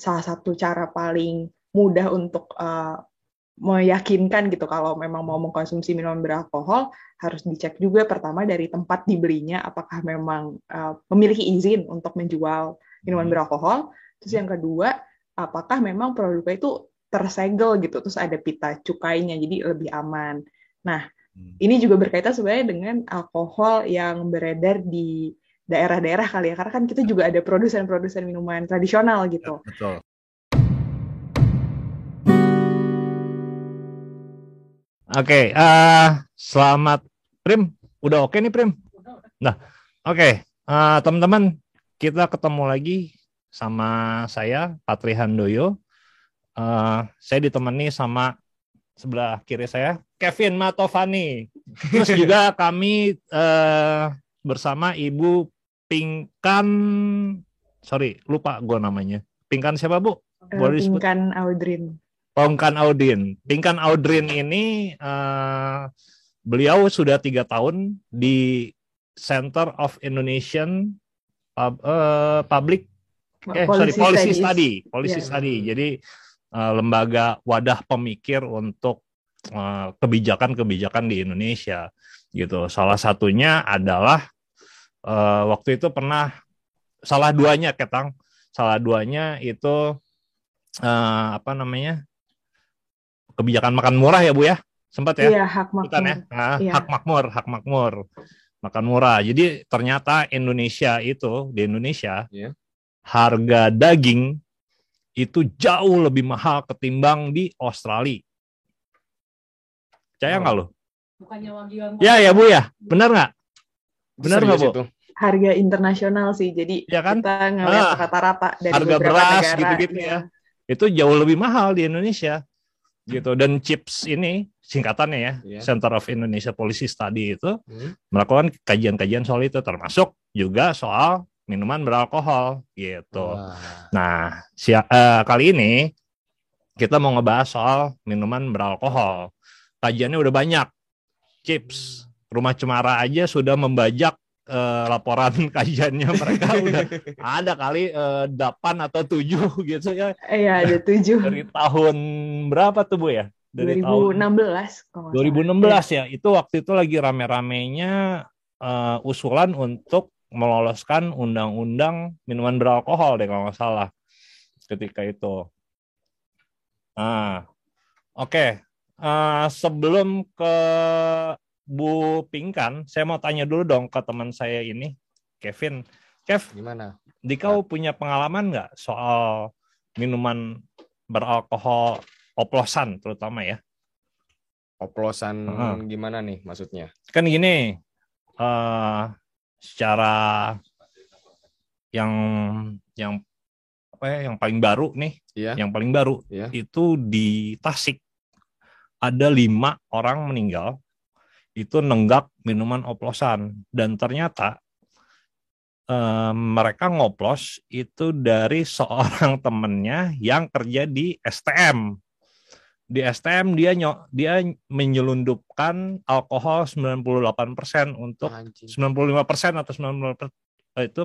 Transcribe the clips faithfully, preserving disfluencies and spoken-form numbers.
salah satu cara paling mudah untuk uh, meyakinkan gitu kalau memang mau mengkonsumsi minuman beralkohol, harus dicek juga pertama dari tempat dibelinya apakah memang uh, memiliki izin untuk menjual minuman beralkohol. Terus yang kedua, apakah memang produknya itu tersegel gitu, terus ada pita cukainya, jadi lebih aman. Nah, ini juga berkaitan sebenarnya dengan alkohol yang beredar di daerah-daerah kali ya, karena kan kita juga ada produsen-produsen minuman tradisional gitu. Ya, betul. Oke, okay, uh, selamat Prim. Udah oke okay nih Prim? Nah, oke. Okay. Uh, teman-teman, kita ketemu lagi sama saya, Patri Handoyo. Uh, saya ditemani sama sebelah kiri saya, Kevin Matovani. Terus juga kami uh, bersama Ibu Pingkan, sorry, lupa gue namanya. Pingkan siapa, Bu? Uh, Pingkan Audrine. Pingkan Audrine. Pingkan Audrine ini uh, beliau sudah tiga tahun di Center of Indonesian uh, uh, Public eh, Policy, sorry, Policy Study, Policy yeah. Study. Jadi uh, lembaga wadah pemikir untuk uh, kebijakan-kebijakan di Indonesia, gitu. Salah satunya adalah uh, waktu itu pernah salah duanya ketang, salah duanya itu uh, apa namanya? kebijakan makan murah ya Bu ya, sempat ya? Iya, hak makmur. Bukan, ya? Nah, iya. Hak makmur, hak makmur, makan murah. Jadi ternyata Indonesia itu di Indonesia yeah. harga daging itu jauh lebih mahal ketimbang di Australia. Percaya nggak oh. lo? Bukannya wagiwan? Ya ya Bu ya, benar nggak? Benar nggak Bu? Itu. Harga internasional sih, jadi ya kan? Kita ngelihat nah, rata-rata dari harga beras negara, gitu-gitu ya. ya. Itu jauh lebih mahal di Indonesia. Gitu. Dan CHIPS ini singkatannya ya, yeah. Center of Indonesia Policy Study itu mm. melakukan kajian-kajian soal itu, termasuk juga soal minuman beralkohol gitu. Wow. Nah si, uh, kali ini kita mau ngebahas soal minuman beralkohol. Kajiannya udah banyak. CHIPS, Rumah Cemara aja sudah membajak uh, laporan kajiannya mereka. Udah ada kali uh, delapan atau tujuh gitu ya. Iya, ada tujuh. Dari tahun berapa tuh Bu ya? Dari dua ribu enam belas tahun dua ribu enam belas ya. Itu waktu itu lagi rame-ramenya uh, usulan untuk meloloskan undang-undang minuman beralkohol deh kalau nggak salah ketika itu. Nah, oke. Okay. Uh, sebelum ke Bu Pingkan, saya mau tanya dulu dong ke teman saya ini, Kevin. Kev, gimana? Dikau nah. punya pengalaman nggak soal minuman beralkohol oplosan terutama ya? Oplosan uh-huh. gimana nih maksudnya? Kan gini, uh, secara yang yang apa ya, yang paling baru nih, yeah. yang paling baru yeah. itu di Tasik. Ada lima orang meninggal, itu nenggak minuman oplosan. Dan ternyata eh, mereka ngoplos itu dari seorang temennya yang kerja di S T M. Di S T M dia dia menyelundupkan alkohol sembilan puluh delapan persen untuk Anjing. sembilan puluh lima persen atau sembilan puluh persen itu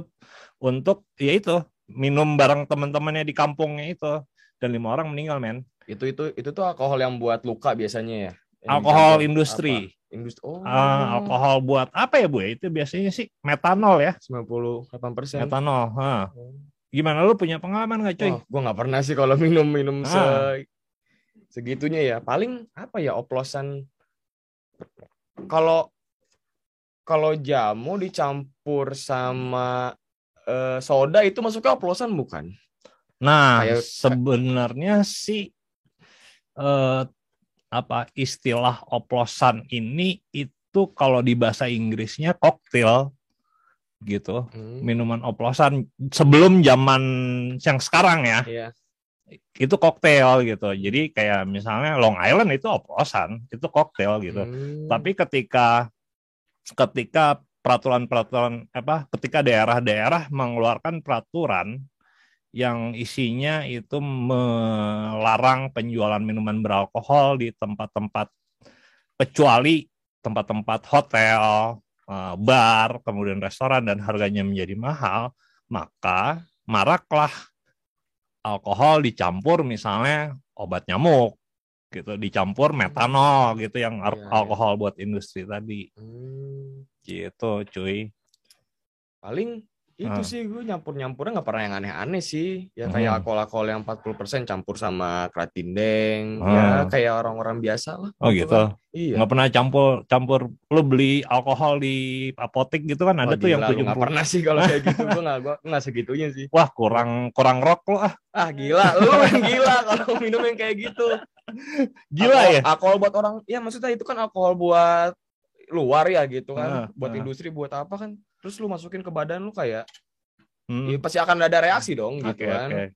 untuk ya itu minum bareng teman-temannya di kampungnya itu. Dan lima orang meninggal, men. Itu itu itu tuh alkohol yang buat luka biasanya ya. Yang alkohol industri. Industri. Oh. Uh, alkohol buat apa ya, Bu? Itu biasanya sih metanol ya, sembilan puluh delapan persen metanol, huh. Gimana lu punya pengalaman enggak, Coy? Oh, gua enggak pernah sih kalau minum-minum ah. se segitunya ya. Paling apa ya oplosan kalau kalau jamu dicampur sama uh, soda itu masuknya oplosan bukan? Nah, Ayo, sebenarnya sih eh, apa istilah oplosan ini itu kalau di bahasa Inggrisnya koktail gitu, hmm. minuman oplosan sebelum zaman yang sekarang ya. Iya. Itu koktail gitu. Jadi kayak misalnya Long Island itu oplosan, itu koktail gitu. Hmm. Tapi ketika ketika peraturan-peraturan apa ketika daerah-daerah mengeluarkan peraturan yang isinya itu melarang penjualan minuman beralkohol di tempat-tempat, kecuali tempat-tempat hotel, bar, kemudian restoran, dan harganya menjadi mahal, maka maraklah alkohol dicampur misalnya obat nyamuk gitu, dicampur metanol gitu yang ya, alkohol ya. Buat industri tadi. Hmm. Gitu cuy. Paling itu hmm. sih gue nyampur-nyampurnya nggak pernah yang aneh-aneh sih. Ya kayak hmm. alkohol-alkohol yang empat puluh persen campur sama kratin deng. Hmm. Ya kayak orang-orang biasa lah. Oh gitu. Kan. Iya. Nggak pernah campur-campur. Lu beli alkohol di apotek gitu kan ada oh, tuh gila, yang tujuh puluh persen. Nggak pernah sih kalau kayak gitu. Gue nggak, gue nggak segitunya sih. Wah kurang kurang rock lo ah. Ah gila. Lu gila kalau minum yang kayak gitu. Gila alkohol, ya? Alkohol buat orang. Ya maksudnya itu kan alkohol buat luar ya gitu kan. Hmm. Buat hmm. industri buat apa kan. Terus lu masukin ke badan lu kayak hmm. ya pasti akan ada reaksi dong gitu okay, kan okay.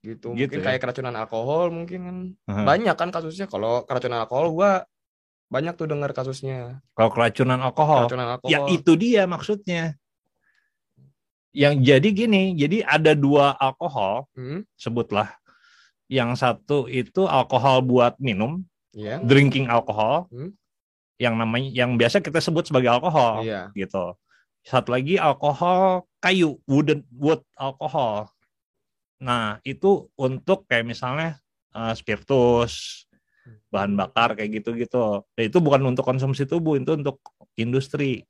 Gitu, gitu mungkin ya? Kayak keracunan alkohol mungkin kan uh-huh. banyak kan kasusnya. Kalau keracunan alkohol gua banyak tuh dengar kasusnya kalau keracunan alkohol. Keracunan alkohol ya itu dia maksudnya yang jadi gini, jadi ada dua alkohol hmm? sebutlah yang satu itu alkohol buat minum yeah. drinking alcohol hmm? yang namanya yang biasa kita sebut sebagai alkohol yeah. gitu. Satu lagi alkohol kayu, wooden wood alkohol. Nah itu untuk kayak misalnya uh, spiritus, bahan bakar kayak gitu-gitu. Nah, itu bukan untuk konsumsi tubuh, itu untuk industri.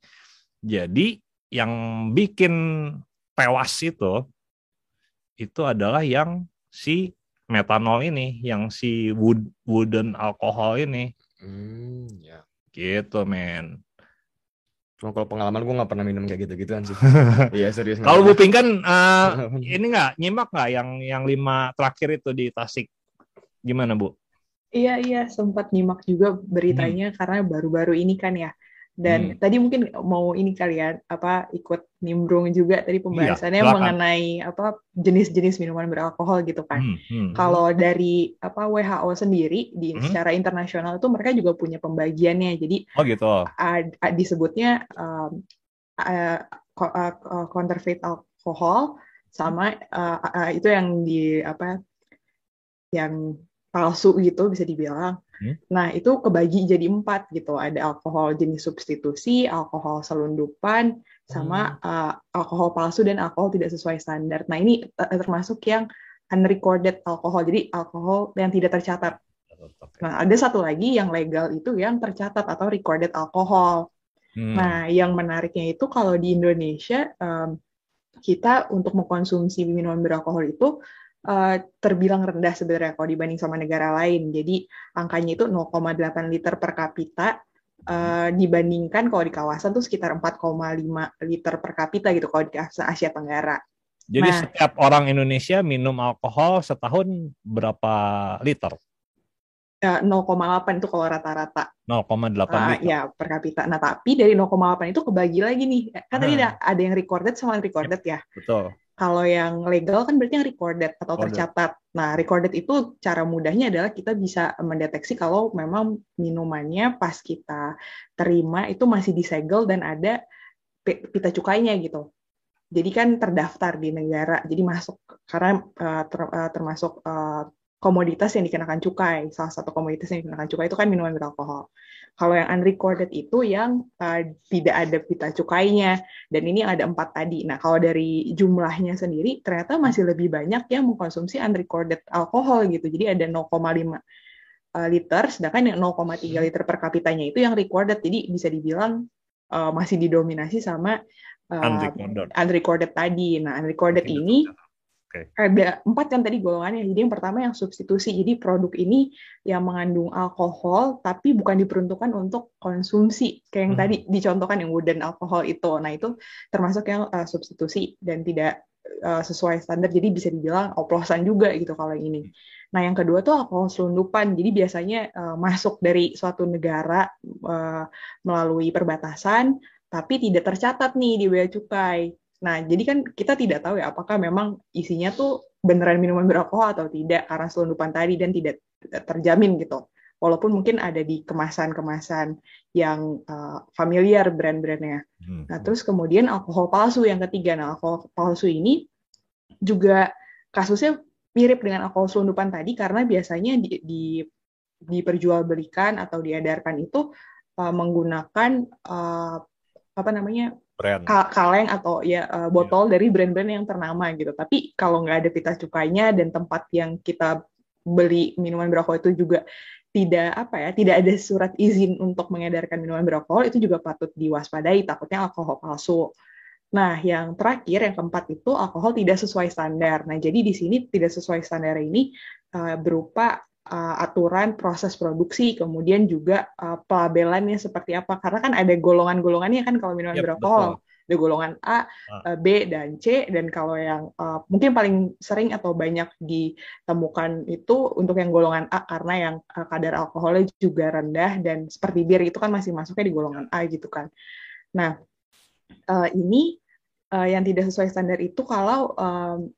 Jadi yang bikin tewas itu, itu adalah yang si metanol ini, yang si wood, wooden alkohol ini. Hmm, ya. Gitu men. Cuma kalau pengalaman gue nggak pernah minum kayak gitu-gituan sih. Iya serius. Kalau Bu Pingkan uh, ini nggak nyimak nggak yang yang lima terakhir itu di Tasik? Gimana Bu? Iya iya sempat nyimak juga beritanya hmm. karena baru-baru ini kan ya. Dan hmm. tadi mungkin mau ini kalian apa ikut nimbrung juga tadi pembahasannya ya, mengenai apa jenis-jenis minuman beralkohol gitu kan. Hmm, hmm, kalau hmm. dari apa W H O sendiri di hmm. secara internasional itu mereka juga punya pembagiannya. Jadi oh gitu. Uh, disebutnya um, uh, uh, counterfeit alkohol sama uh, uh, itu yang di apa yang palsu gitu bisa dibilang. Hmm? Nah itu kebagi jadi empat gitu. Ada alkohol jenis substitusi, alkohol selundupan, sama hmm. uh, alkohol palsu dan alkohol tidak sesuai standar. Nah ini uh, termasuk yang unrecorded alkohol, jadi alkohol yang tidak tercatat. Nah ada satu lagi yang legal itu yang tercatat atau recorded alkohol. Hmm. Nah yang menariknya itu kalau di Indonesia um, kita untuk mengkonsumsi minuman beralkohol itu Uh, terbilang rendah sebenarnya kalau dibanding sama negara lain. Jadi angkanya itu nol koma delapan liter per kapita uh, dibandingkan kalau di kawasan tuh sekitar empat koma lima liter per kapita gitu kalau di Asia Tenggara. Jadi nah, setiap orang Indonesia minum alkohol setahun berapa liter? Uh, nol koma delapan itu kalau rata-rata. nol koma delapan uh, liter. Ya per kapita. Nah tapi dari nol koma delapan itu kebagi lagi nih. Kan hmm. tadi ada yang recorded sama yang recorded ya. Betul. Kalau yang legal kan berarti yang recorded atau oh, tercatat. Nah, recorded itu cara mudahnya adalah kita bisa mendeteksi kalau memang minumannya pas kita terima itu masih disegel dan ada pita cukainya gitu. Jadi kan terdaftar di negara, jadi masuk karena uh, ter, uh, termasuk uh, komoditas yang dikenakan cukai. Salah satu komoditas yang dikenakan cukai itu kan minuman beralkohol. Kalau yang unrecorded itu yang uh, tidak ada pita cukainya, dan ini ada empat tadi. Nah, kalau dari jumlahnya sendiri, ternyata masih lebih banyak yang mengkonsumsi unrecorded alkohol gitu. Jadi ada nol koma lima liter, sedangkan yang nol koma tiga liter per kapitanya itu yang recorded. Jadi bisa dibilang uh, masih didominasi sama uh, unrecorded. unrecorded tadi. Nah, unrecorded okay. ini Okay. ada empat kan tadi golongannya. Jadi yang pertama yang substitusi, jadi produk ini yang mengandung alkohol tapi bukan diperuntukkan untuk konsumsi kayak yang hmm. tadi dicontohkan yang wooden alkohol itu. Nah itu termasuk yang uh, substitusi dan tidak uh, sesuai standar, jadi bisa dibilang oplosan juga gitu kalau yang ini. Nah yang kedua tuh alkohol selundupan, jadi biasanya uh, masuk dari suatu negara uh, melalui perbatasan tapi tidak tercatat nih di bea cukai. Nah, jadi kan kita tidak tahu ya apakah memang isinya tuh beneran minuman beralkohol atau tidak karena selundupan tadi dan tidak terjamin gitu. Walaupun mungkin ada di kemasan-kemasan yang uh, familiar brand-brandnya. Hmm. Nah, terus kemudian alkohol palsu yang ketiga. Nah, alkohol palsu ini juga kasusnya mirip dengan alkohol selundupan tadi karena biasanya di, di, diperjualbelikan atau diedarkan itu uh, menggunakan uh, apa namanya brand. kaleng atau ya uh, botol yeah. dari brand-brand yang ternama gitu. Tapi kalau nggak ada pita cukainya dan tempat yang kita beli minuman beralkohol itu juga tidak apa ya, tidak ada surat izin untuk mengedarkan minuman beralkohol, itu juga patut diwaspadai, takutnya alkohol palsu. Nah, yang terakhir, yang keempat itu alkohol tidak sesuai standar. Nah, jadi di sini tidak sesuai standar ini uh, berupa uh, aturan proses produksi, kemudian juga uh, pelabelannya seperti apa. Karena kan ada golongan-golongannya kan kalau minuman yep, beralkohol. Betul. Ada golongan A, B, dan C, dan kalau yang uh, mungkin paling sering atau banyak ditemukan itu untuk yang golongan A, karena yang uh, kadar alkoholnya juga rendah, dan seperti bir itu kan masih masuknya di golongan A gitu kan. Nah, uh, ini uh, yang tidak sesuai standar itu kalau um,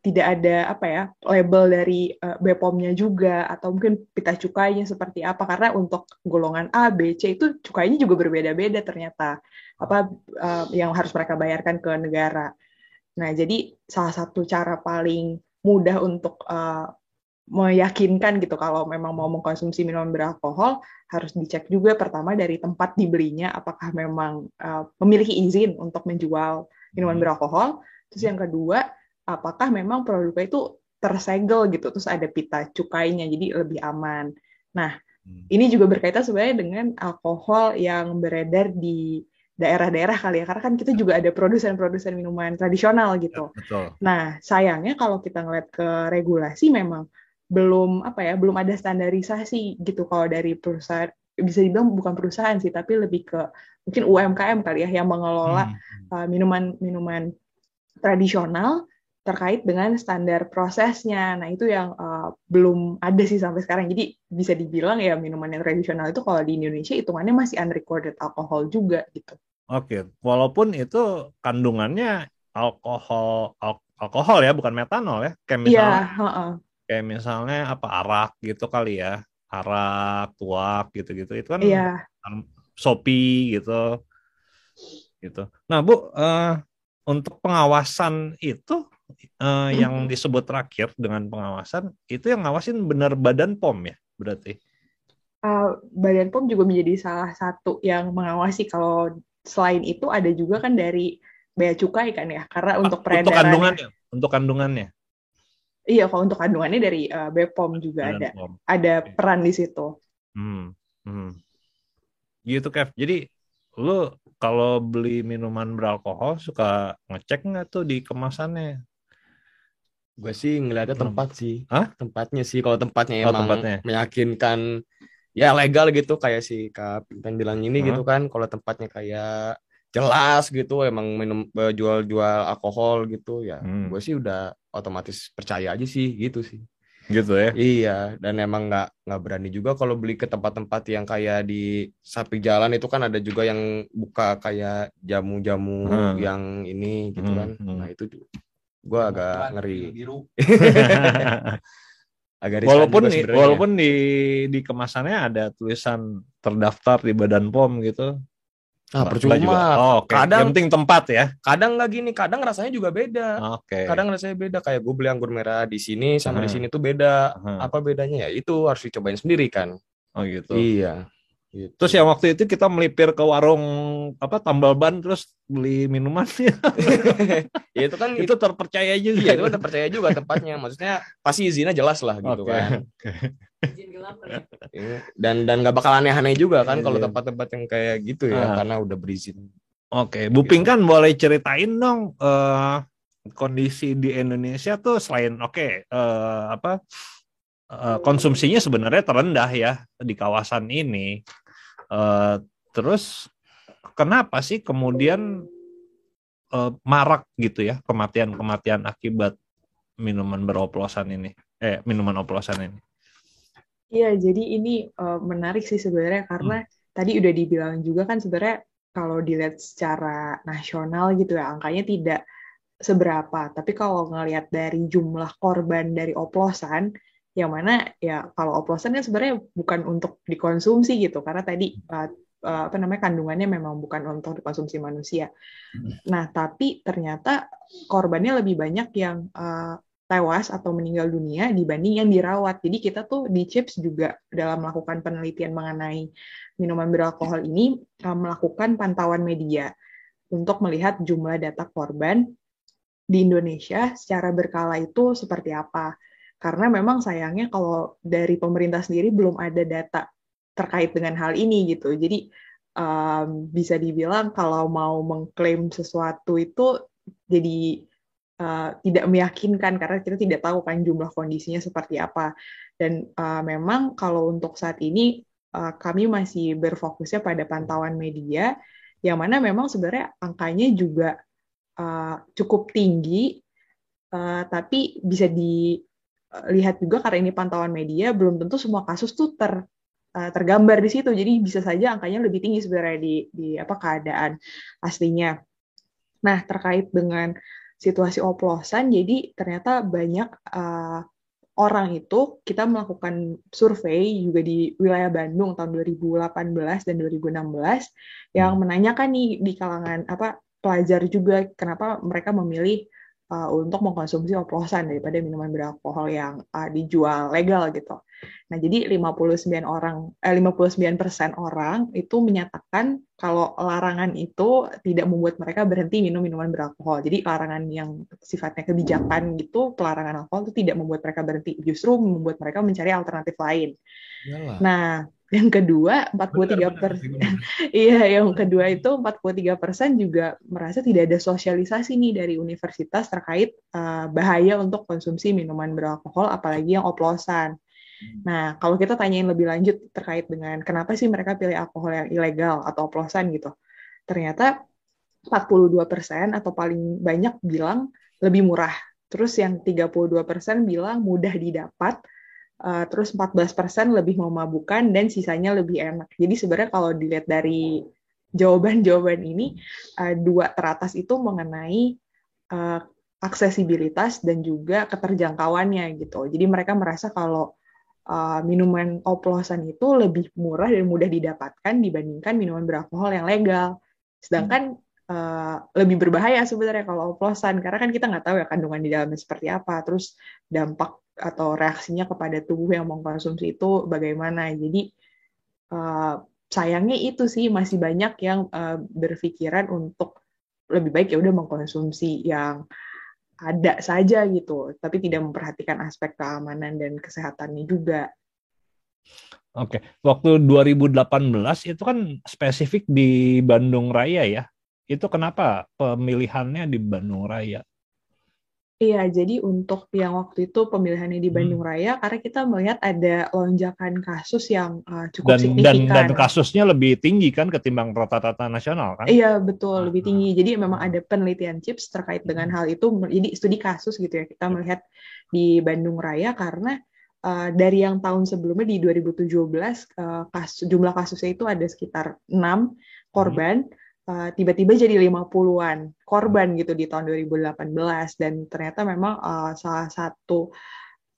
tidak ada apa ya label dari uh, B P O M-nya juga, atau mungkin pita cukainya seperti apa, karena untuk golongan A, B, C itu cukainya juga berbeda-beda ternyata apa uh, yang harus mereka bayarkan ke negara. Nah, jadi salah satu cara paling mudah untuk uh, meyakinkan gitu kalau memang mau mengkonsumsi minuman beralkohol, harus dicek juga pertama dari tempat dibelinya apakah memang uh, memiliki izin untuk menjual minuman beralkohol. Terus yang kedua, apakah memang produknya itu tersegel gitu, terus ada pita cukainya, jadi lebih aman. Nah, ini juga berkaitan sebenarnya dengan alkohol yang beredar di daerah-daerah kali ya, karena kan kita juga ada produsen-produsen minuman tradisional gitu. Betul. Nah, sayangnya kalau kita ngeliat ke regulasi memang belum apa ya, belum ada standarisasi gitu kalau dari perusahaan, bisa dibilang bukan perusahaan sih, tapi lebih ke mungkin U M K M kali ya yang mengelola hmm. uh, minuman-minuman tradisional terkait dengan standar prosesnya. Nah, itu yang uh, belum ada sih sampai sekarang. Jadi, bisa dibilang ya minuman yang tradisional itu kalau di Indonesia hitungannya masih unrecorded alkohol juga gitu. Oke, okay. Walaupun itu kandungannya alkohol al- alkohol ya, bukan metanol ya. Kayak misalnya, yeah, uh-uh. kayak misalnya apa arak gitu kali ya. Arak, tuak gitu-gitu. Itu kan yeah. sopi gitu. Gitu. Nah, Bu, uh, untuk pengawasan itu Uh, yang disebut terakhir dengan pengawasan itu yang ngawasin benar Badan P O M ya berarti uh, Badan P O M juga menjadi salah satu yang mengawasi. Kalau selain itu ada juga kan dari bea cukai kan ya, karena ah, untuk peredaran, untuk kandungannya untuk kandungannya iya kalau untuk kandungannya dari uh, B P O M juga Badan ada P O M. Ada okay. peran di situ hmm. Hmm. gitu Kev. Jadi lu kalau beli minuman beralkohol suka ngecek nggak tuh di kemasannya? Gue sih ngeliatnya tempat hmm. sih. Hah? Tempatnya sih. Kalau tempatnya oh, emang tempatnya. meyakinkan ya legal gitu. Kayak si Kak Pingkan bilang ini hmm. gitu kan. Kalau tempatnya kayak jelas gitu. Emang minum jual-jual alkohol gitu. Ya hmm. gue sih udah otomatis percaya aja sih gitu sih. Gitu ya? Iya. Dan emang gak, gak berani juga kalau beli ke tempat-tempat yang kayak di sapi jalan. Itu kan ada juga yang buka kayak jamu-jamu hmm. yang ini gitu hmm. kan. Hmm. Nah itu juga. Gue agak ngeri. Biru. Agak walaupun di, walaupun di di kemasannya ada tulisan terdaftar di Badan P O M gitu. Ah, percuma. Oh, okay. Kadang yang penting tempat ya. Kadang nggak gini, kadang rasanya juga beda. Okay. Kadang rasanya beda, kayak gue beli anggur merah di sini sama hmm. di sini tuh beda. Hmm. Apa bedanya ya? Itu harus dicobain sendiri kan. Oh gitu. Iya. Gitu. Terus yang waktu itu kita melipir ke warung apa tambal ban terus beli minuman ya itu kan itu terpercaya juga ya, itu terpercaya juga tempatnya, maksudnya pasti izinnya jelas lah gitu okay. kan izin gelap kan? dan dan nggak bakal aneh-aneh juga kan yeah, kalau yeah. tempat-tempat yang kayak gitu ya ah. karena udah berizin. Oke okay. Bu Pingkan boleh ceritain dong uh, kondisi di Indonesia tuh selain oke okay, uh, apa uh, konsumsinya sebenarnya terendah ya di kawasan ini. Uh, terus kenapa sih kemudian uh, marak gitu ya kematian-kematian akibat minuman beroplosan ini? Eh, minuman oplosan ini. Iya, jadi ini uh, menarik sih sebenarnya karena hmm. tadi udah dibilang juga kan sebenarnya kalau dilihat secara nasional gitu ya angkanya tidak seberapa. Tapi kalau ngelihat dari jumlah korban dari oplosan, yang mana ya kalau oplosan kan sebenarnya bukan untuk dikonsumsi gitu karena tadi uh, uh, apa namanya kandungannya memang bukan untuk dikonsumsi manusia. Nah, tapi ternyata korbannya lebih banyak yang uh, tewas atau meninggal dunia dibanding yang dirawat. Jadi kita tuh di CHIPS juga dalam melakukan penelitian mengenai minuman beralkohol ini uh, melakukan pantauan media. untuk melihat jumlah data korban di Indonesia secara berkala itu seperti apa. Karena memang sayangnya kalau dari pemerintah sendiri belum ada data terkait dengan hal ini gitu. Jadi um, bisa dibilang kalau mau mengklaim sesuatu itu jadi uh, tidak meyakinkan karena kita tidak tahu kan jumlah kondisinya seperti apa. Dan uh, memang kalau untuk saat ini uh, kami masih berfokusnya pada pantauan media yang mana memang sebenarnya angkanya juga Uh, cukup tinggi, uh, tapi bisa dilihat juga karena ini pantauan media, belum tentu semua kasus tuh ter, uh, tergambar di situ. Jadi bisa saja angkanya lebih tinggi sebenarnya di, di apa keadaan aslinya. Nah, terkait dengan situasi oplosan, jadi ternyata banyak uh, orang itu, kita melakukan survei juga di wilayah Bandung tahun dua ribu delapan belas dan dua ribu enam belas yang menanyakan nih di kalangan apa pelajar juga kenapa mereka memilih uh, untuk mengkonsumsi oplosan daripada minuman beralkohol yang uh, dijual legal gitu. Nah, jadi lima puluh sembilan orang eh, lima puluh sembilan persen orang itu menyatakan kalau larangan itu tidak membuat mereka berhenti minum minuman beralkohol. Jadi larangan yang sifatnya kebijakan gitu, pelarangan alkohol itu tidak membuat mereka berhenti, justru membuat mereka mencari alternatif lain. Yalah. Nah, yang kedua, empat puluh tiga persen, iya, yang kedua itu empat puluh tiga persen juga merasa tidak ada sosialisasi nih dari universitas terkait uh, bahaya untuk konsumsi minuman beralkohol, apalagi yang oplosan. Hmm. Nah, kalau kita tanyain lebih lanjut terkait dengan kenapa sih mereka pilih alkohol yang ilegal atau oplosan gitu, ternyata empat puluh dua persen atau paling banyak bilang lebih murah. Terus yang tiga puluh dua persen bilang mudah didapat. Uh, terus empat belas persen lebih memabukkan, dan sisanya lebih enak. Jadi sebenarnya kalau dilihat dari jawaban-jawaban ini, uh, dua teratas itu mengenai uh, aksesibilitas dan juga keterjangkauannya gitu. Jadi mereka merasa kalau uh, minuman oplosan itu lebih murah dan mudah didapatkan dibandingkan minuman beralkohol yang legal. Sedangkan Uh, lebih berbahaya sebenarnya kalau oplosan, karena kan kita nggak tahu ya kandungan di dalamnya seperti apa, terus dampak atau reaksinya kepada tubuh yang mengkonsumsi itu bagaimana. Jadi uh, sayangnya itu sih masih banyak yang uh, berpikiran untuk lebih baik ya udah mengkonsumsi yang ada saja gitu, tapi tidak memperhatikan aspek keamanan dan kesehatannya juga. Oke, waktu dua ribu delapan belas itu kan spesifik di Bandung Raya ya. Itu kenapa pemilihannya di Bandung Raya? Iya, jadi untuk yang waktu itu pemilihannya di Bandung hmm. Raya, karena kita melihat ada lonjakan kasus yang uh, cukup dan, signifikan. Dan, dan kasusnya lebih tinggi kan ketimbang rata-rata nasional kan? Iya, betul, lebih tinggi. Jadi memang ada penelitian CHIPS terkait dengan hal itu. Jadi studi kasus gitu ya, kita melihat di Bandung Raya karena Uh, dari yang tahun sebelumnya di dua ribu tujuh belas, uh, kasus, jumlah kasusnya itu ada sekitar enam korban, hmm. Uh, tiba-tiba jadi lima puluhan korban gitu di tahun dua ribu delapan belas, dan ternyata memang uh, salah satu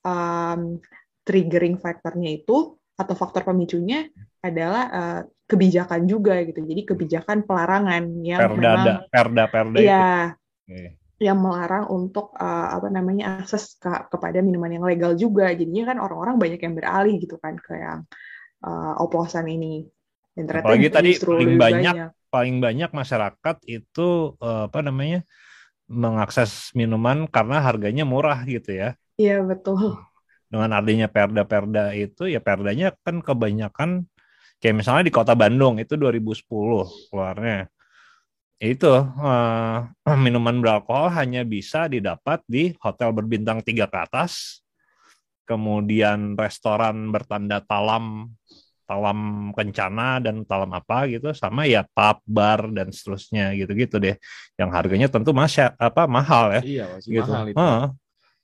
um, triggering faktornya itu atau faktor pemicunya adalah uh, kebijakan juga gitu. Jadi kebijakan pelarangan yang perda, memang perda perda ya, itu yang melarang untuk uh, apa namanya akses ke, kepada minuman yang legal juga. Jadinya kan orang-orang banyak yang beralih gitu kan ke yang uh, oplosan ini. Dan ternyata apalagi tadi paling banyak, banyak paling banyak masyarakat itu apa namanya mengakses minuman karena harganya murah gitu ya. Iya, betul. Dengan adanya perda-perda itu ya, perdanya kan kebanyakan kayak misalnya di Kota Bandung itu dua ribu sepuluh keluarnya. Itu eh, minuman beralkohol hanya bisa didapat di hotel berbintang tiga ke atas. Kemudian restoran bertanda talam talam kencana dan talam apa gitu, sama ya pub, bar dan seterusnya gitu-gitu deh, yang harganya tentu masih apa mahal ya. Iya, masih gitu. Mahal itu. Huh.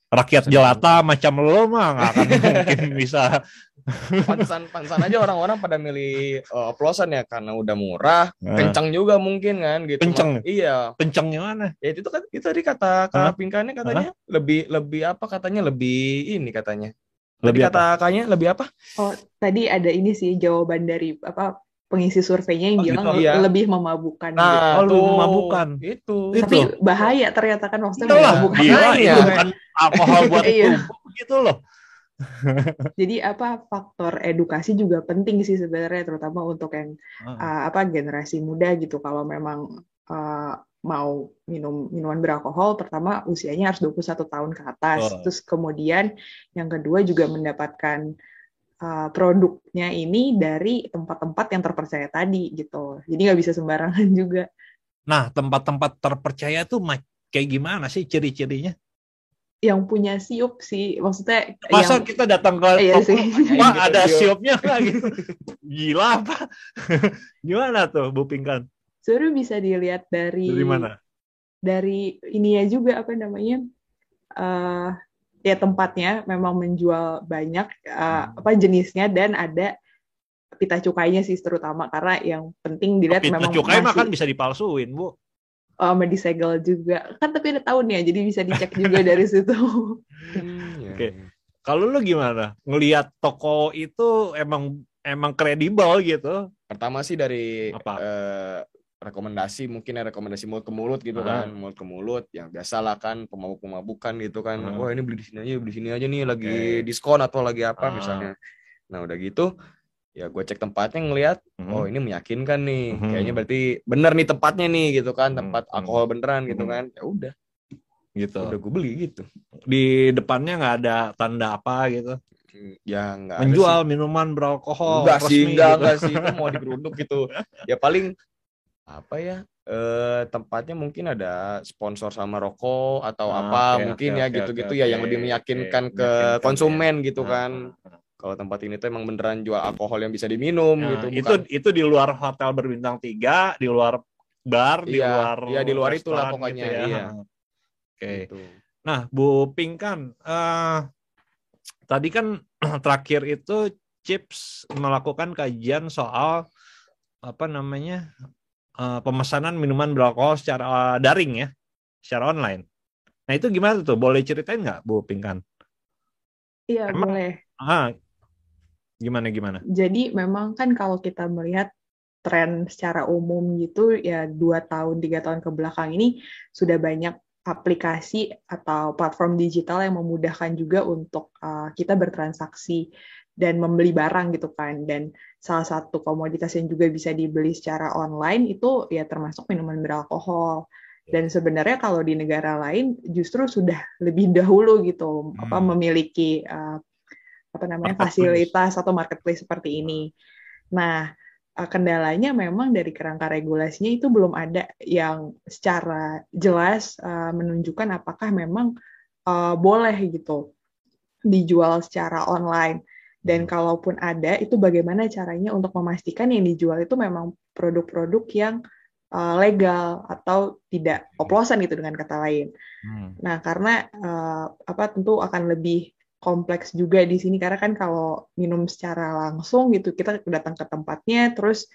Rakyat jelata macam lo mah nggak akan mungkin bisa. Pansan-pansan aja orang-orang pada milih uh, oplosan ya karena udah murah, nah. Kencang juga mungkin kan gitu. Kencang. Maka, iya. Kencangnya mana? Ya itu kan itu tadi kata Kak Pingkannya katanya. Hah? lebih lebih apa katanya lebanya ini katanya. Lebih kata kakaknya lebih apa? Oh, tadi ada ini sih jawaban dari apa pengisi surveinya yang oh, bilang gitu, ya. Lebih memabukkan. Nah, gitu. Oh, lebih memabukkan. Itu. Tapi itu. Bahaya ternyata kan maksudnya memabukkan. Gila, itu bukan alkohol buat tubuh gitu loh. Jadi apa faktor edukasi juga penting sih sebenarnya, terutama untuk yang ah. uh, apa generasi muda gitu. Kalau memang uh, mau minum minuman beralkohol, pertama usianya harus dua puluh satu tahun ke atas. Oh. Terus kemudian yang kedua juga mendapatkan uh, produknya ini dari tempat-tempat yang terpercaya tadi gitu. Jadi nggak bisa sembarangan juga. Nah, tempat-tempat terpercaya tuh kayak gimana sih ciri-cirinya? Yang punya siup sih, maksudnya. Masa yang, kita datang ke iya toko, Pak, ada siupnya nggak gitu? Gila, Pak. Gimana tuh, Bu Pingkan? Sebenarnya bisa dilihat dari dari mana? Dari ininya juga, apa namanya? Uh, ya tempatnya memang menjual banyak uh, apa jenisnya, dan ada pita cukainya sih terutama, karena yang penting dilihat pita memang pita cukai masih, kan bisa dipalsuin, Bu. Oh, sama disegel juga. Kan tapi ada tahunnya, jadi bisa dicek juga dari situ. Hmm, Oke. Okay. Kalau lu gimana? Ngelihat toko itu emang emang kredibel gitu. Pertama sih dari eh, rekomendasi, mungkin ya rekomendasi mulut ke mulut gitu kan, ah. mulut ke mulut yang biasalah kan, pemabuk-pemabukan gitu kan. Ah. Wah, ini beli di sini aja, beli di sini aja nih lagi okay. diskon atau lagi apa ah. misalnya. Nah, udah gitu ya gue cek tempatnya, ngelihat mm-hmm. oh ini meyakinkan nih, mm-hmm. kayaknya berarti bener nih tempatnya nih gitu kan, tempat mm-hmm. alkohol beneran gitu mm-hmm. kan. Ya udah. Gitu. Udah gue beli gitu. Di depannya enggak ada tanda apa gitu. Ya enggak menjual minuman beralkohol resmi. Enggak gitu. Enggak sih, itu mau digeruduk gitu. Ya paling apa ya? Eh, tempatnya mungkin ada sponsor sama rokok atau ah, apa okay, mungkin okay, ya okay, gitu-gitu okay, ya okay, yang lebih meyakinkan okay, ke meyakinkan konsumen ya. gitu kan. Ah. Kalau tempat ini tuh emang beneran jual alkohol yang bisa diminum nah, gitu. Bukan. Itu itu di luar hotel berbintang tiga, di luar bar, iya, di luar Iya, di luar itulah pokoknya. Gitu ya. Iya. Oke. Okay. Gitu. Nah, Bu Pingkan, uh, tadi kan terakhir itu Chips melakukan kajian soal apa namanya? Uh, pemesanan minuman beralkohol secara daring ya, secara online. Nah, itu gimana tuh? Boleh ceritain nggak, Bu Pingkan? Iya, emang, boleh. Ah. Gimana-gimana? Jadi memang kan kalau kita melihat tren secara umum gitu ya, dua tahun, tiga tahun kebelakang ini sudah banyak aplikasi atau platform digital yang memudahkan juga untuk uh, kita bertransaksi dan membeli barang gitu kan. Dan salah satu komoditas yang juga bisa dibeli secara online itu ya termasuk minuman beralkohol. Dan sebenarnya kalau di negara lain justru sudah lebih dahulu gitu hmm. apa memiliki uh, apa namanya fasilitas atau marketplace seperti ini. Nah, kendalanya memang dari kerangka regulasinya itu belum ada yang secara jelas uh, menunjukkan apakah memang uh, boleh gitu dijual secara online. Dan kalaupun ada, itu bagaimana caranya untuk memastikan yang dijual itu memang produk-produk yang uh, legal atau tidak oplosan gitu dengan kata lain. Hmm. Nah, karena uh, apa tentu akan lebih kompleks juga di sini, karena kan kalau minum secara langsung gitu kita datang ke tempatnya, terus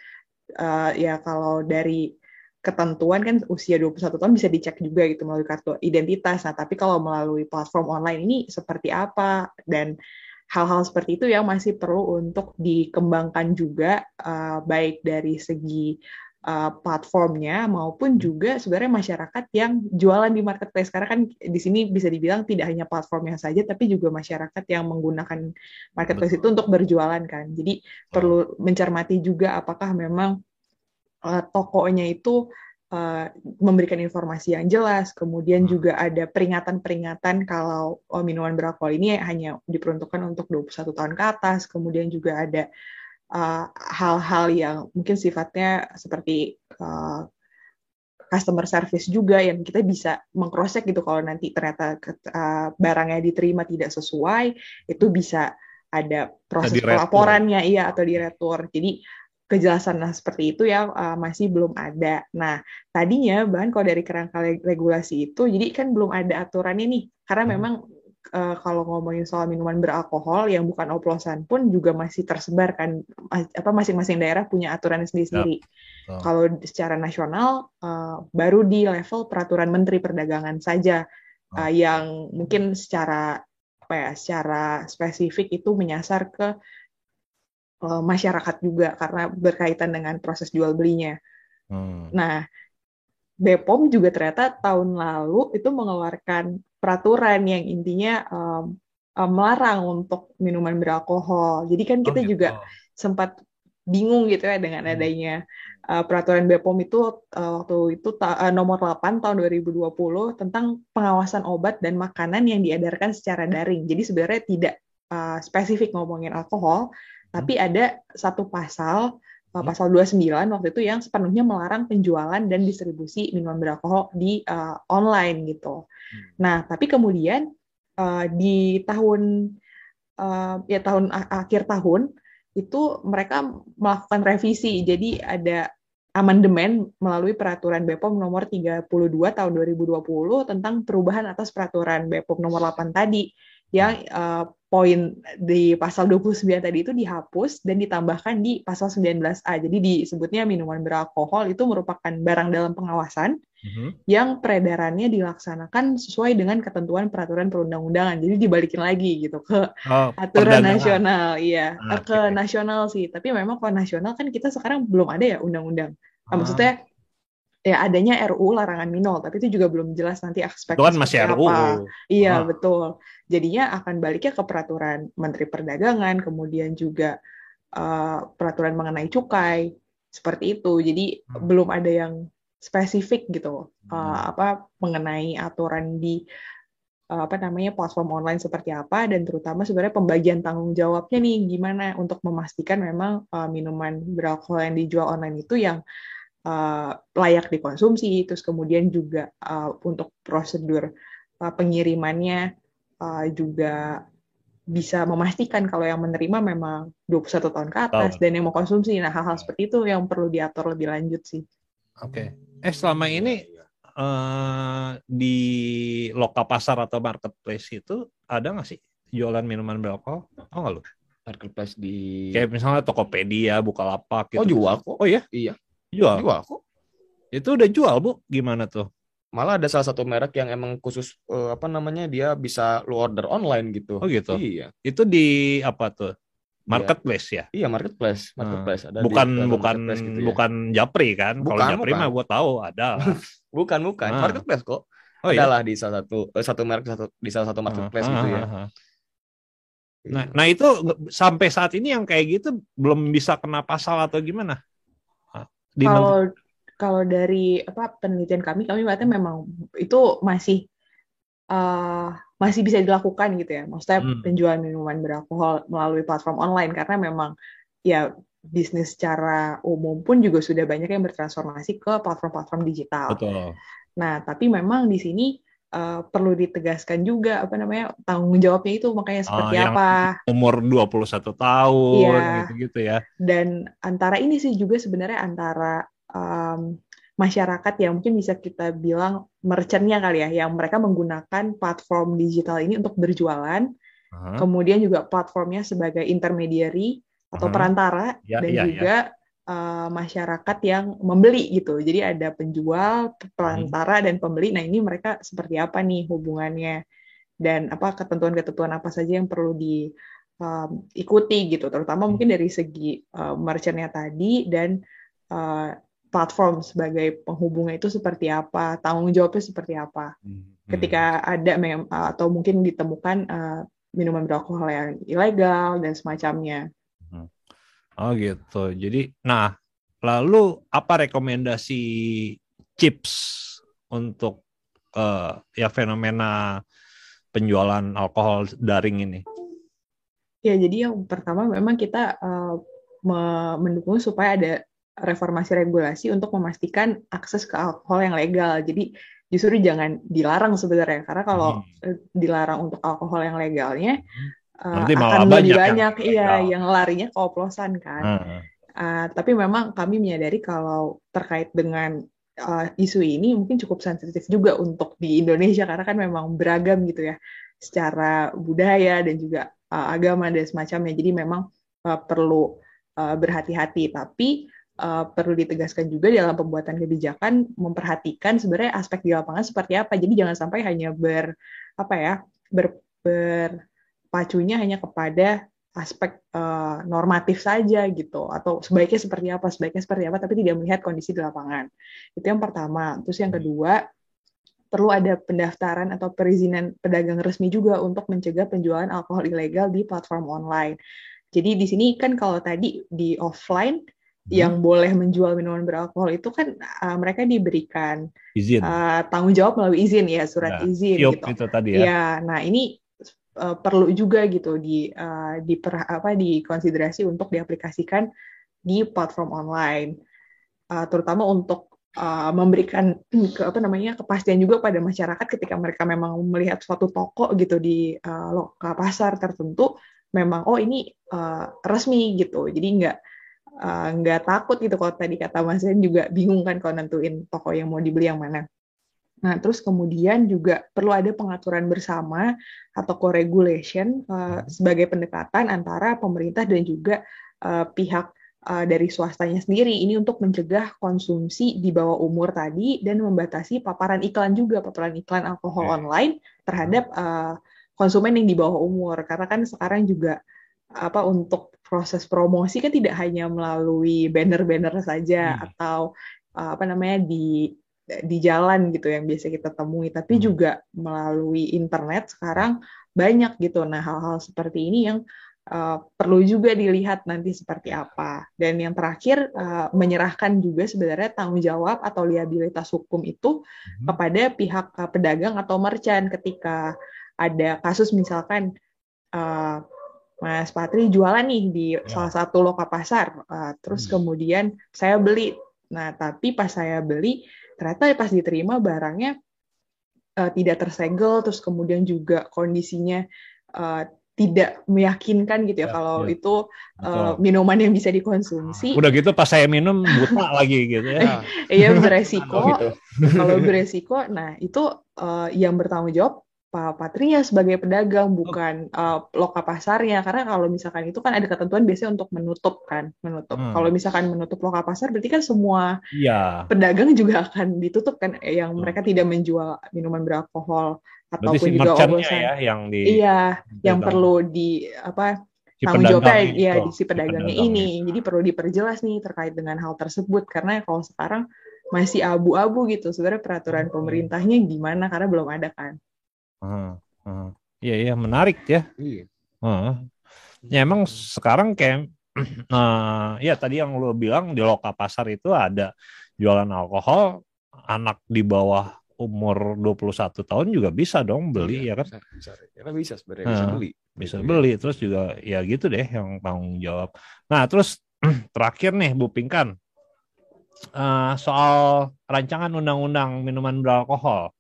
uh, ya kalau dari ketentuan kan usia dua puluh satu tahun bisa dicek juga gitu melalui kartu identitas. Nah, tapi kalau melalui platform online ini seperti apa, dan hal-hal seperti itu yang masih perlu untuk dikembangkan juga uh, baik dari segi platformnya maupun juga sebenarnya masyarakat yang jualan di marketplace. Karena kan di sini bisa dibilang tidak hanya platformnya saja, tapi juga masyarakat yang menggunakan marketplace Betul. itu untuk berjualan kan. Jadi oh. perlu mencermati juga apakah memang uh, tokonya itu uh, memberikan informasi yang jelas. Kemudian hmm. juga ada peringatan-peringatan kalau oh, minuman beralkohol ini hanya diperuntukkan untuk dua puluh satu tahun ke atas. Kemudian juga ada Uh, hal-hal yang mungkin sifatnya seperti uh, customer service juga yang kita bisa meng-cross-check gitu, kalau nanti ternyata uh, barangnya diterima tidak sesuai, itu bisa ada proses atau pelaporannya iya atau diretur. Jadi kejelasan seperti itu yang uh, masih belum ada. Nah, tadinya bahan kalau dari kerangka regulasi itu, jadi kan belum ada aturannya nih, karena hmm. memang Uh, kalau ngomongin soal minuman beralkohol yang bukan oplosan pun juga masih tersebar kan, Mas, apa masing-masing daerah punya aturan sendiri-sendiri. Yep. Oh. Kalau secara nasional uh, baru di level peraturan Menteri Perdagangan saja oh. uh, yang mungkin secara apa ya, secara spesifik itu menyasar ke uh, masyarakat juga karena berkaitan dengan proses jual belinya. Hmm. Nah, B P O M juga ternyata tahun lalu itu mengeluarkan peraturan yang intinya um, um, melarang untuk minuman beralkohol. Jadi kan kita oh, juga oh. sempat bingung gitu ya dengan adanya uh, peraturan B P O M itu uh, waktu itu ta- uh, nomor delapan tahun dua ribu dua puluh tentang pengawasan obat dan makanan yang diedarkan secara daring. Jadi sebenarnya tidak uh, spesifik ngomongin alkohol, tapi ada satu pasal, uh, pasal dua puluh sembilan waktu itu yang sepenuhnya melarang penjualan dan distribusi minuman beralkohol di uh, online gitu. Nah, tapi kemudian uh, di tahun uh, ya tahun akhir tahun itu mereka melakukan revisi. Jadi ada amandemen melalui peraturan B P O M nomor tiga puluh dua tahun dua ribu dua puluh tentang perubahan atas peraturan B P O M nomor delapan tadi yang uh, poin di pasal dua puluh sembilan tadi itu dihapus dan ditambahkan di pasal sembilan belas A. Jadi disebutnya minuman beralkohol itu merupakan barang dalam pengawasan mm-hmm. yang peredarannya dilaksanakan sesuai dengan ketentuan peraturan perundang-undangan. Jadi dibalikin lagi gitu ke oh, aturan perdana. nasional, iya ah, ke okay. nasional sih. Tapi memang kalau nasional kan kita sekarang belum ada ya undang-undang. Ah. Maksudnya ya adanya R U U larangan minol, tapi itu juga belum jelas nanti aspeknya masih R U U. Apa. Iya ah. betul. Jadinya akan baliknya ke peraturan Menteri Perdagangan, kemudian juga uh, peraturan mengenai cukai seperti itu. Jadi hmm. belum ada yang spesifik gitu uh, apa mengenai aturan di uh, apa namanya platform online seperti apa, dan terutama sebenarnya pembagian tanggung jawabnya nih gimana untuk memastikan memang uh, minuman beralkohol yang dijual online itu yang uh, layak dikonsumsi, terus kemudian juga uh, untuk prosedur uh, pengirimannya uh, juga bisa memastikan kalau yang menerima memang dua puluh satu tahun ke atas oh. dan yang mau konsumsi. Nah, hal-hal seperti itu yang perlu diatur lebih lanjut sih. Oke, okay. eh selama ini uh, di loka pasar atau marketplace itu ada nggak sih jualan minuman beralkohol? Oh nggak lu? Marketplace di kayak misalnya Tokopedia, Bukalapak gitu. Oh jual kok? Oh ya? Iya. Jual. Jual kok? Itu udah jual bu? Gimana tuh? Malah ada salah satu merek yang emang khusus uh, apa namanya dia bisa lu order online gitu. Oh gitu. Iya. Itu di apa tuh? Marketplace ya? Iya, marketplace. marketplace. Ada bukan di, bukan marketplace gitu ya. Bukan japri kan? Bukan, kalau japri bukan. Mah gue tahu ada. bukan bukan ah. Marketplace kok. Oh, adalah iya? Di salah satu satu merek satu di salah satu marketplace ah, gitu ah, ya. Ah, ah. Nah, nah itu sampai saat ini yang kayak gitu belum bisa kena pasal atau gimana? Di kalau men- kalau dari apa penelitian kami kami katanya memang itu masih uh, masih bisa dilakukan gitu ya, maksudnya hmm. penjualan minuman beralkohol melalui platform online, karena memang ya bisnis secara umum pun juga sudah banyak yang bertransformasi ke platform-platform digital. Betul. Nah, tapi memang di sini uh, perlu ditegaskan juga apa namanya tanggung jawabnya itu, makanya seperti ah, apa. Umur dua puluh satu tahun, ya, gitu-gitu ya. Dan antara ini sih juga sebenarnya antara Um, masyarakat yang mungkin bisa kita bilang merchant-nya kali ya, yang mereka menggunakan platform digital ini untuk berjualan, uh-huh. kemudian juga platformnya sebagai intermediary atau uh-huh. perantara, ya, dan ya, juga ya. Uh, masyarakat yang membeli gitu. Jadi ada penjual, perantara, uh-huh. dan pembeli. Nah ini mereka seperti apa nih hubungannya, dan apa ketentuan-ketentuan apa saja yang perlu diikuti um, gitu, terutama uh-huh. mungkin dari segi uh, merchant-nya tadi, dan uh, platform sebagai penghubungnya itu seperti apa, tanggung jawabnya seperti apa. Hmm. Ketika ada mem- atau mungkin ditemukan uh, minuman beralkohol yang ilegal dan semacamnya. Oh gitu. Jadi, nah, lalu apa rekomendasi chips untuk uh, ya fenomena penjualan alkohol daring ini? Ya, jadi yang pertama memang kita uh, mendukung supaya ada reformasi regulasi untuk memastikan akses ke alkohol yang legal. Jadi justru jangan dilarang sebenarnya, karena kalau hmm. dilarang untuk alkohol yang legalnya hmm. uh, akan lebih banyak, banyak yang iya legal. Yang larinya ke oplosan kan. Hmm. Uh, tapi memang kami menyadari kalau terkait dengan uh, isu ini mungkin cukup sensitif juga untuk di Indonesia, karena kan memang beragam gitu ya secara budaya dan juga uh, agama dan semacamnya. Jadi memang uh, perlu uh, berhati-hati, tapi Uh, perlu ditegaskan juga dalam pembuatan kebijakan memperhatikan sebenarnya aspek di lapangan seperti apa. Jadi jangan sampai hanya ber apa ya ber, berpacunya hanya kepada aspek uh, normatif saja gitu, atau sebaiknya seperti apa sebaiknya seperti apa, tapi tidak melihat kondisi di lapangan. Itu yang pertama. Terus yang kedua, perlu ada pendaftaran atau perizinan pedagang resmi juga untuk mencegah penjualan alkohol ilegal di platform online. Jadi di sini kan kalau tadi di offline, hmm. yang boleh menjual minuman beralkohol itu kan uh, mereka diberikan izin. Uh, tanggung jawab melalui izin ya, surat nah, izin gitu. Itu tadi ya. Ya, nah ini uh, perlu juga gitu di uh, di per, apa dikonsiderasi untuk diaplikasikan di platform online, uh, terutama untuk Uh, memberikan ke, apa namanya kepastian juga pada masyarakat ketika mereka memang melihat suatu toko gitu di uh, loka pasar tertentu, memang oh ini uh, resmi gitu, jadi nggak uh, nggak takut gitu. Kalau tadi kata Mas Ren juga bingung kan kalau nentuin toko yang mau dibeli yang mana. Nah terus kemudian juga perlu ada pengaturan bersama atau co-regulation uh, sebagai pendekatan antara pemerintah dan juga uh, pihak dari swastanya sendiri, ini untuk mencegah konsumsi di bawah umur tadi dan membatasi paparan iklan juga, paparan iklan alkohol okay. online terhadap uh, konsumen yang di bawah umur, karena kan sekarang juga apa untuk proses promosi kan tidak hanya melalui banner-banner saja hmm. atau uh, apa namanya di di jalan gitu yang biasa kita temui, tapi hmm. juga melalui internet sekarang banyak gitu. Nah hal-hal seperti ini yang Uh, perlu juga dilihat nanti seperti apa. Dan yang terakhir uh, menyerahkan juga sebenarnya tanggung jawab atau liabilitas hukum itu hmm. kepada pihak uh, pedagang atau merchant ketika ada kasus misalkan uh, Mas Patri jualan nih di ya. salah satu loka pasar, uh, terus hmm. kemudian saya beli. Nah tapi pas saya beli ternyata pas diterima barangnya uh, tidak tersegel, terus kemudian juga kondisinya uh, tidak meyakinkan gitu ya, ya kalau ya. itu uh, minuman yang bisa dikonsumsi. Udah gitu pas saya minum buta lagi gitu ya. Iya beresiko. Gitu. Kalau beresiko, nah itu uh, yang bertanggung jawab Pak Patria sebagai pedagang, bukan uh, loka pasarnya. Karena kalau misalkan itu kan ada ketentuan biasanya untuk menutup kan, menutup. Hmm. Kalau misalkan menutup loka pasar berarti kan semua ya. pedagang juga akan ditutup kan, yang mereka tidak menjual minuman beralkohol. Ataupun berarti si juga merchant-nya ya yang di iya pedagang. Yang perlu di apa si tanggung jawabnya ya di si pedagangnya si ini jadi perlu diperjelas nih terkait dengan hal tersebut, karena kalau sekarang masih abu-abu gitu sebenarnya peraturan hmm. pemerintahnya gimana karena belum ada kan. Iya hmm. hmm. iya menarik ya. Iya. Hmm. Ya emang sekarang kayak uh, ya tadi yang lo bilang di loka pasar itu ada jualan alkohol, anak di bawah umur dua puluh satu tahun juga bisa dong beli ya, ya kan? Bisa, bisa. Ya, bisa sebenarnya nah, bisa beli. Bisa gitu, beli ya. Terus juga ya gitu deh yang tanggung jawab. Nah, terus terakhir nih Bu Pingkan. Uh, soal rancangan undang-undang minuman beralkohol.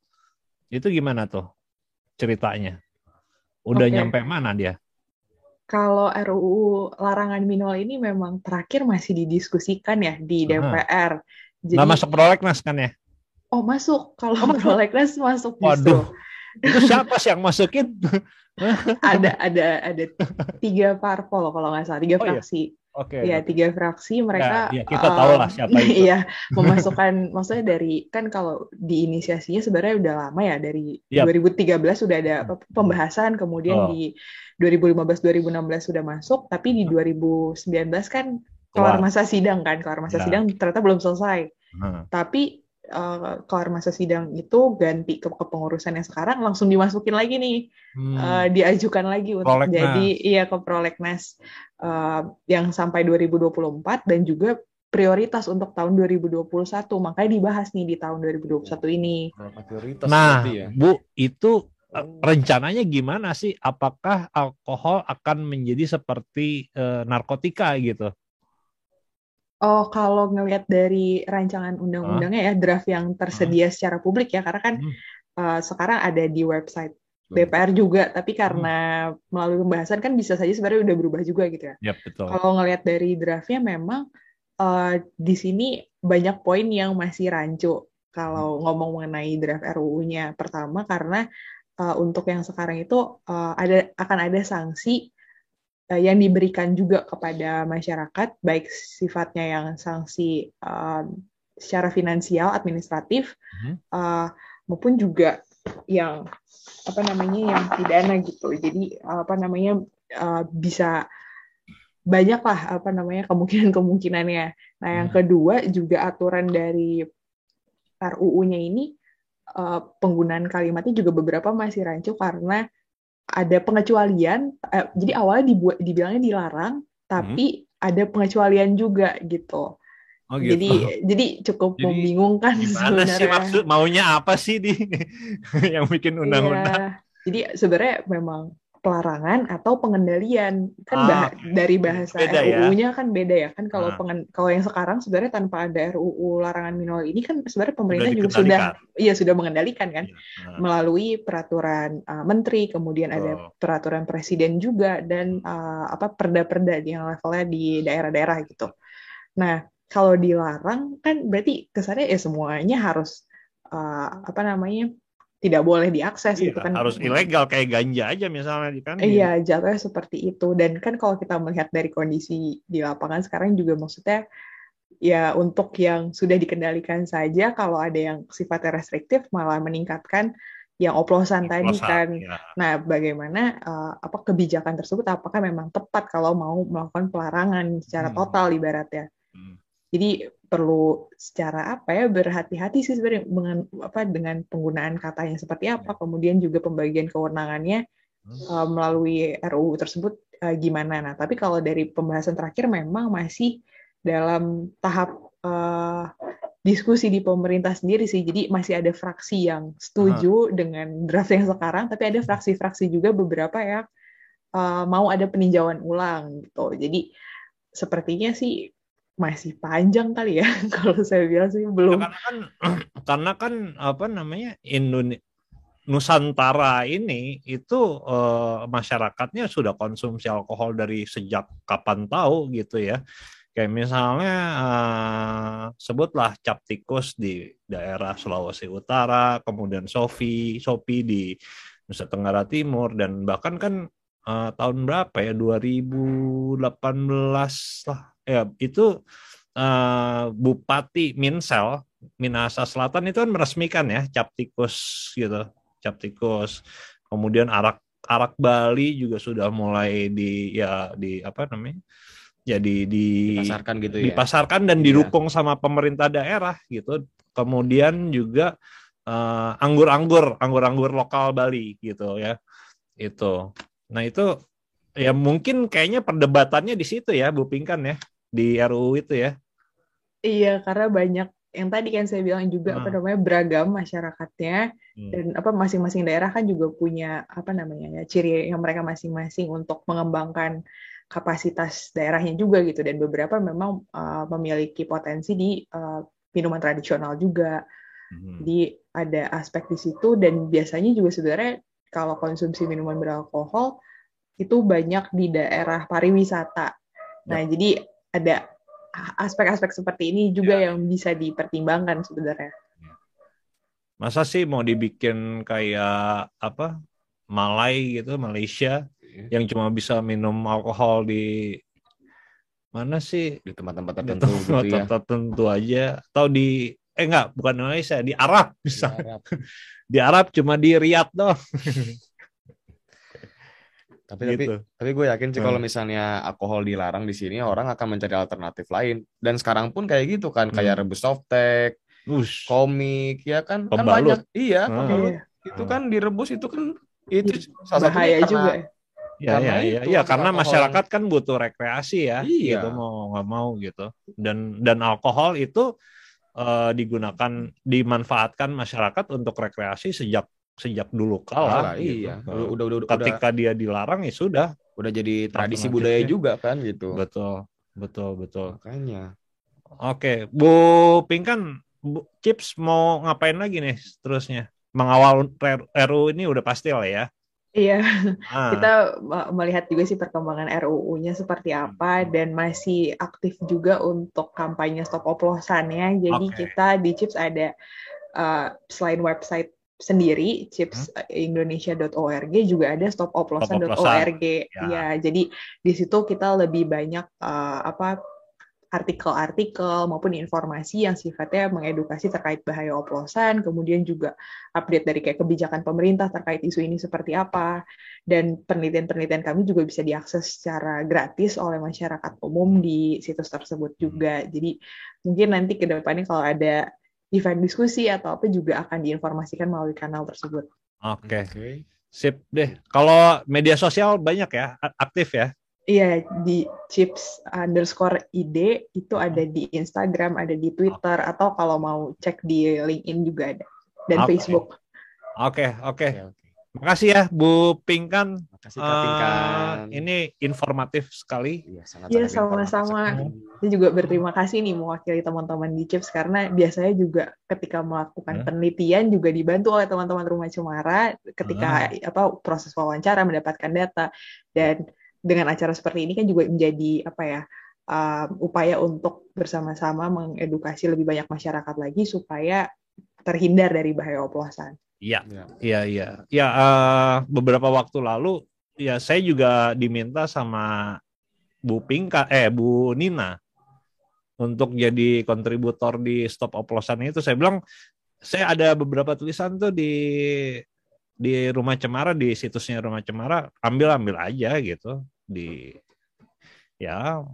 Itu gimana tuh ceritanya? Udah okay. nyampe mana dia? Kalau R U U larangan minol ini memang terakhir masih didiskusikan ya di D P R. Nah. Jadi nah, masuk prolegnas kan ya? Oh masuk, kalau oh, prolegnas masuk. Waduh, itu siapa sih yang masukin? ada ada ada tiga parpol kalau nggak salah, tiga oh, fraksi. Iya. Oke. Okay, ya okay. tiga fraksi mereka. Iya ya, kita um, tahu lah siapa itu. Iya memasukkan, maksudnya dari kan kalau diinisiasinya sebenarnya udah lama ya dari yep. dua ribu tiga belas sudah ada pembahasan, kemudian oh. di dua ribu lima belas dua ribu enam belas sudah masuk, tapi di dua ribu sembilan belas kan kelar masa sidang kan, kelar masa ya. sidang ternyata belum selesai. Hmm. Tapi Uh, kelar masa sidang itu ganti ke kepengurusan yang sekarang langsung dimasukin lagi nih hmm. uh, diajukan lagi untuk prolegnas. Jadi iya ke prolegnas uh, yang sampai dua ribu dua puluh empat dan juga prioritas untuk tahun dua ribu dua puluh satu, makanya dibahas nih di tahun dua ribu dua puluh satu ini. Nah ya. Bu itu rencananya gimana sih, apakah alkohol akan menjadi seperti uh, narkotika gitu? Oh, kalau ngelihat dari rancangan undang-undangnya ya, draft yang tersedia secara publik ya, karena kan hmm. uh, sekarang ada di website D P R juga, tapi karena hmm. melalui pembahasan kan bisa saja sebenarnya udah berubah juga gitu ya. Yep, betul. Kalau ngelihat dari draftnya memang uh, di sini banyak poin yang masih rancu kalau hmm. ngomong mengenai draft R U U-nya. Pertama karena uh, untuk yang sekarang itu uh, ada akan ada sanksi yang diberikan juga kepada masyarakat, baik sifatnya yang sanksi uh, secara finansial, administratif, mm-hmm. uh, maupun juga yang apa namanya yang pidana gitu. Jadi apa namanya uh, bisa banyak lah apa namanya kemungkinan-kemungkinannya. Nah yang mm-hmm. kedua juga aturan dari R U U-nya ini uh, penggunaan kalimatnya juga beberapa masih rancu karena ada pengecualian, eh, jadi awalnya dibuat, dibilangnya dilarang, tapi hmm. ada pengecualian juga gitu. Oh, gitu. Jadi jadi cukup jadi, membingungkan sebenarnya. Sih maksud maunya apa sih di yang bikin undang-undang? Ya, jadi sebenarnya memang pelarangan atau pengendalian kan ah, bah- dari bahasa R U U-nya ya. Kan beda ya kan kalau ah. pengen, kalau yang sekarang sebenarnya tanpa ada R U U larangan minol ini kan sebenarnya pemerintah juga sudah iya sudah mengendalikan kan ya. ah. melalui peraturan uh, menteri kemudian oh. ada peraturan presiden juga dan uh, apa perda-perda yang levelnya di daerah-daerah gitu. Nah kalau dilarang kan berarti kesannya ya semuanya harus uh, apa namanya tidak boleh diakses iya, gitu kan. Harus ilegal kayak ganja aja misalnya kan. Iya, jatuhnya seperti itu. Dan kan kalau kita melihat dari kondisi di lapangan sekarang juga maksudnya ya untuk yang sudah dikendalikan saja kalau ada yang sifatnya restriktif malah meningkatkan yang oplosan, oplosan tadi kan. Ya. Nah, bagaimana uh, apa kebijakan tersebut apakah memang tepat kalau mau melakukan pelarangan secara hmm. total ibaratnya. Hmm. Jadi perlu secara apa ya berhati-hati sih sebenarnya dengan apa dengan penggunaan katanya seperti apa, kemudian juga pembagian kewenangannya uh, melalui R U U tersebut uh, gimana. Nah, tapi kalau dari pembahasan terakhir memang masih dalam tahap uh, diskusi di pemerintah sendiri sih. Jadi masih ada fraksi yang setuju Aha. dengan draft yang sekarang, tapi ada fraksi-fraksi juga beberapa yang uh, mau ada peninjauan ulang gitu. Jadi sepertinya sih masih panjang kali ya kalau saya bilang sih belum karena kan karena kan apa namanya Indonesia Nusantara ini itu eh, masyarakatnya sudah konsumsi alkohol dari sejak kapan tahu gitu ya kayak misalnya eh, sebutlah cap tikus di daerah Sulawesi Utara kemudian Sofi Sopi di Nusa Tenggara Timur dan bahkan kan eh, tahun berapa ya dua ribu delapan belas lah ya itu uh, Bupati Minsel Minahasa Selatan itu kan meresmikan ya cap tikus gitu cap tikus kemudian arak arak Bali juga sudah mulai di ya di apa namanya jadi ya, di dipasarkan gitu ya dipasarkan dan iya. didukung sama pemerintah daerah gitu kemudian juga uh, anggur-anggur anggur-anggur lokal Bali gitu ya itu nah itu ya mungkin kayaknya perdebatannya di situ ya Bu Pingkan ya di R U U itu ya? Iya, karena banyak yang tadi kan saya bilang juga hmm. apa namanya beragam masyarakatnya hmm. dan apa masing-masing daerah kan juga punya apa namanya ya ciri yang mereka masing-masing untuk mengembangkan kapasitas daerahnya juga gitu dan beberapa memang uh, memiliki potensi di uh, minuman tradisional juga. Hmm. Jadi ada aspek di situ dan biasanya juga sebenarnya kalau konsumsi minuman beralkohol itu banyak di daerah pariwisata. Nah, ya. Jadi ada aspek-aspek seperti ini juga ya. Yang bisa dipertimbangkan sebenarnya. Masa sih mau dibikin kayak apa Malai gitu, Malaysia ya. Yang cuma bisa minum alkohol di mana sih? Di tempat-tempat tertentu, di tempat-tempat gitu ya. Tertentu aja. Atau di eh enggak, bukan Malaysia, di Arab bisa. Di Arab, di Arab cuma di Riyadh doang. Tapi gitu. tapi tapi gue yakin sih hmm. kalau misalnya alkohol dilarang di sini orang akan mencari alternatif lain dan sekarang pun kayak gitu kan hmm. kayak rebus softtek, komik ya kan pembalut. Kan banyak iya hmm. pembalut itu hmm. kan direbus itu kan itu salah satunya karena juga. Ya karena ya, itu, ya, ya karena alkohol. Masyarakat kan butuh rekreasi ya iya. gitu mau nggak mau gitu dan dan alkohol itu uh, digunakan dimanfaatkan masyarakat untuk rekreasi sejak sejak dulu kala, Alah, gitu. Iya. Udah, udah, udah, ketika udah, dia dilarang ya sudah, udah jadi tradisi budaya juga kan gitu. Betul, betul, betul. Makanya. Oke, Bu Pingkan, Bu Chips mau ngapain lagi nih seterusnya? Mengawal R U U ini udah pasti lah ya. Iya, ah. kita melihat juga sih perkembangan R U U-nya seperti apa dan masih aktif juga untuk kampanye stop oplosan ya. Jadi okay. kita di Chips ada uh, selain website sendiri chips indonesia dot org juga ada stop oplosan dot org ya. Ya jadi di situ kita lebih banyak uh, apa artikel-artikel maupun informasi yang sifatnya mengedukasi terkait bahaya oplosan kemudian juga update dari kayak kebijakan pemerintah terkait isu ini seperti apa dan penelitian-penelitian kami juga bisa diakses secara gratis oleh masyarakat umum di situs tersebut juga jadi mungkin nanti ke depannya kalau ada event diskusi atau apa juga akan diinformasikan melalui kanal tersebut. Oke, okay. Sip deh. Kalau media sosial banyak ya, aktif ya? Iya, di chips underscore id itu ada di Instagram, ada di Twitter, atau kalau mau cek di LinkedIn juga ada, dan okay. Facebook. Oke, okay, oke. Okay. Makasih ya Bu Pingkan. Makasih Kak Pingkan. Uh, ini informatif sekali. Iya, ya, sama-sama. Saya juga berterima kasih nih mewakili teman-teman di chips, karena biasanya juga ketika melakukan hmm. penelitian juga dibantu oleh teman-teman Rumah Cemara ketika hmm. apa proses wawancara mendapatkan data, dan dengan acara seperti ini kan juga menjadi apa ya uh, upaya untuk bersama-sama mengedukasi lebih banyak masyarakat lagi supaya terhindar dari bahaya oplosan. Iya, iya, iya. Ya, uh, beberapa waktu lalu ya saya juga diminta sama Bu Pingkan, eh Bu Nina untuk jadi kontributor di Stop Oplosan itu. Saya bilang saya ada beberapa tulisan tuh di di Rumah Cemara, di situsnya Rumah Cemara, ambil-ambil aja gitu. Di ya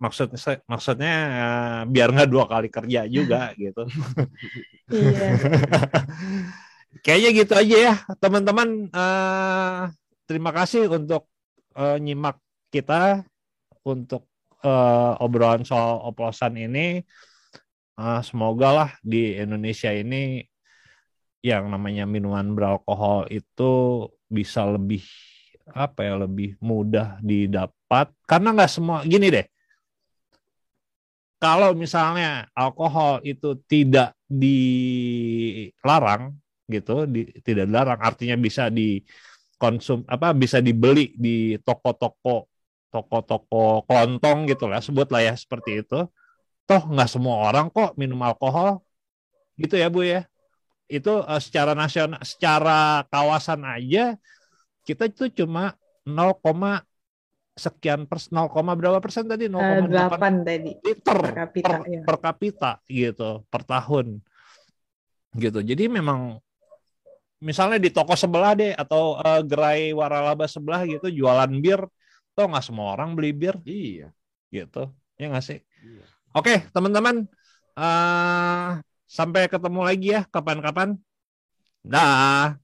maksud maksudnya uh, biar nggak dua kali kerja juga gitu. Iya. Kayaknya gitu aja ya teman-teman, uh, terima kasih untuk uh, nyimak kita untuk uh, obrolan soal oplosan ini. Uh, semoga lah di Indonesia ini yang namanya minuman beralkohol itu bisa lebih apa ya lebih mudah didapat, karena nggak semua gini deh. Kalau misalnya alkohol itu tidak dilarang gitu, di, tidak dilarang artinya bisa dikonsum apa bisa dibeli di toko-toko toko-toko kelontong gitu lah, sebutlah ya seperti itu. Toh nggak semua orang kok minum alkohol gitu ya Bu ya. Itu uh, secara nasional, secara kawasan aja kita itu cuma nol, sekian persen, nol, berapa persen tadi? nol koma delapan tadi. Liter per kapita, per, ya. per kapita gitu, per tahun. Gitu. Jadi memang misalnya di toko sebelah deh atau uh, gerai waralaba sebelah gitu jualan bir, toh nggak semua orang beli bir. Iya. Gitu. Ya nggak sih? Iya. Oke, teman-teman, uh, sampai ketemu lagi ya kapan-kapan. Dah.